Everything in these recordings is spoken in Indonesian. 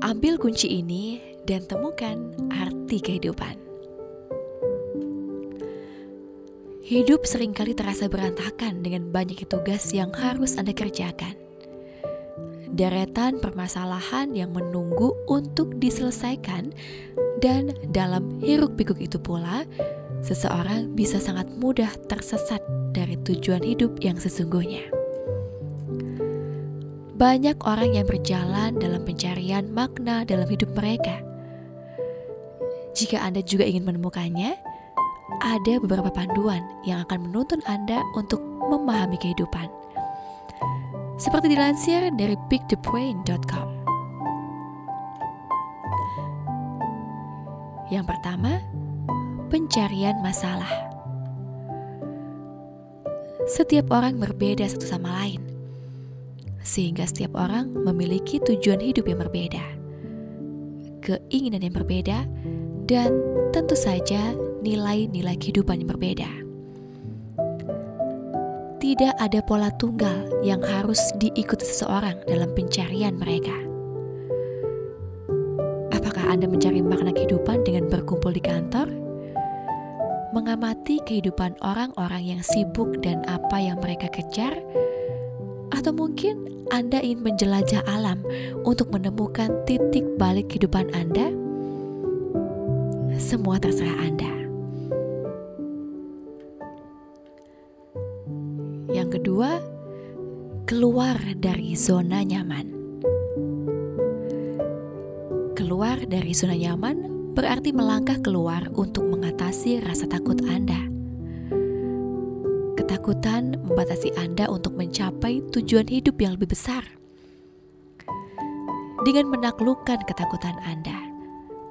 Ambil kunci ini dan temukan arti kehidupan. Hidup seringkali terasa berantakan dengan banyaknya tugas yang harus Anda kerjakan. Deretan permasalahan yang menunggu untuk diselesaikan, dan dalam hiruk-pikuk itu pula, seseorang bisa sangat mudah tersesat dari tujuan hidup yang sesungguhnya. Banyak orang yang berjalan dalam pencarian makna dalam hidup mereka. Jika Anda juga ingin menemukannya, ada beberapa panduan yang akan menuntun Anda untuk memahami kehidupan. Seperti dilansir dari bigthebrain.com. Yang pertama, pencarian masalah. Setiap orang berbeda satu sama lain, sehingga setiap orang memiliki tujuan hidup yang berbeda, keinginan yang berbeda, dan tentu saja nilai-nilai kehidupan yang berbeda. Tidak ada pola tunggal yang harus diikuti seseorang dalam pencarian mereka. Apakah Anda mencari makna kehidupan dengan berkumpul di kantor? Mengamati kehidupan orang-orang yang sibuk dan apa yang mereka kejar? Atau mungkin Anda ingin menjelajah alam untuk menemukan titik balik kehidupan Anda? Semua terserah Anda. Yang kedua, keluar dari zona nyaman. Keluar dari zona nyaman berarti melangkah keluar untuk mengatasi rasa takut Anda. Ketakutan membatasi Anda untuk mencapai tujuan hidup yang lebih besar. Dengan menaklukkan ketakutan Anda,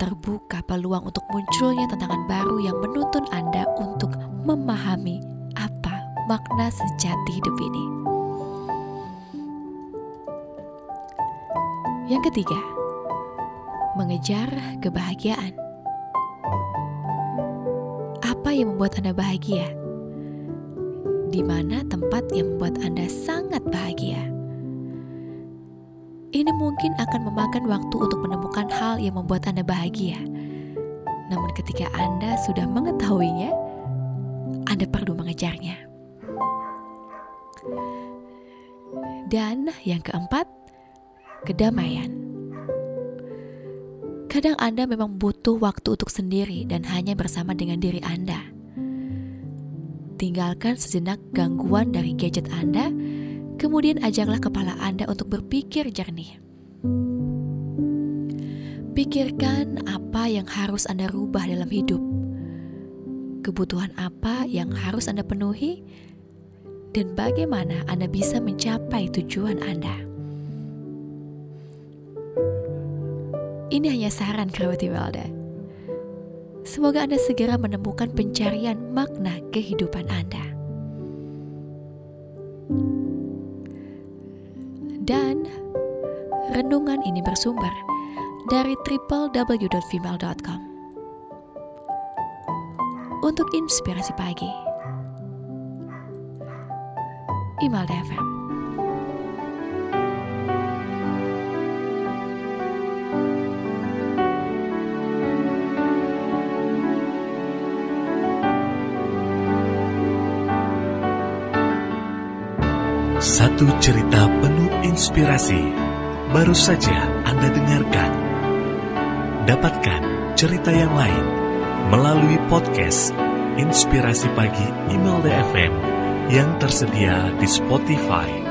terbuka peluang untuk munculnya tantangan baru yang menuntun Anda untuk memahami apa makna sejati hidup ini. Yang ketiga, mengejar kebahagiaan. Apa yang membuat Anda bahagia? Di mana tempat yang membuat Anda sangat bahagia. Ini mungkin akan memakan waktu untuk menemukan hal yang membuat Anda bahagia. Namun ketika Anda sudah mengetahuinya, Anda perlu mengejarnya. Dan yang keempat, kedamaian. Kadang Anda memang butuh waktu untuk sendiri dan hanya bersama dengan diri Anda. Tinggalkan sejenak gangguan dari gadget Anda, kemudian ajaklah kepala Anda untuk berpikir jernih. Pikirkan apa yang harus Anda rubah dalam hidup, kebutuhan apa yang harus Anda penuhi, dan bagaimana Anda bisa mencapai tujuan Anda. Ini hanya saran Kravity Welda. Semoga Anda segera menemukan pencarian makna kehidupan Anda. Dan renungan ini bersumber dari www.female.com. Untuk Inspirasi Pagi, iMel FM. Satu cerita penuh inspirasi baru saja Anda dengarkan. Dapatkan cerita yang lain melalui podcast Inspirasi Pagi iMel FM yang tersedia di Spotify.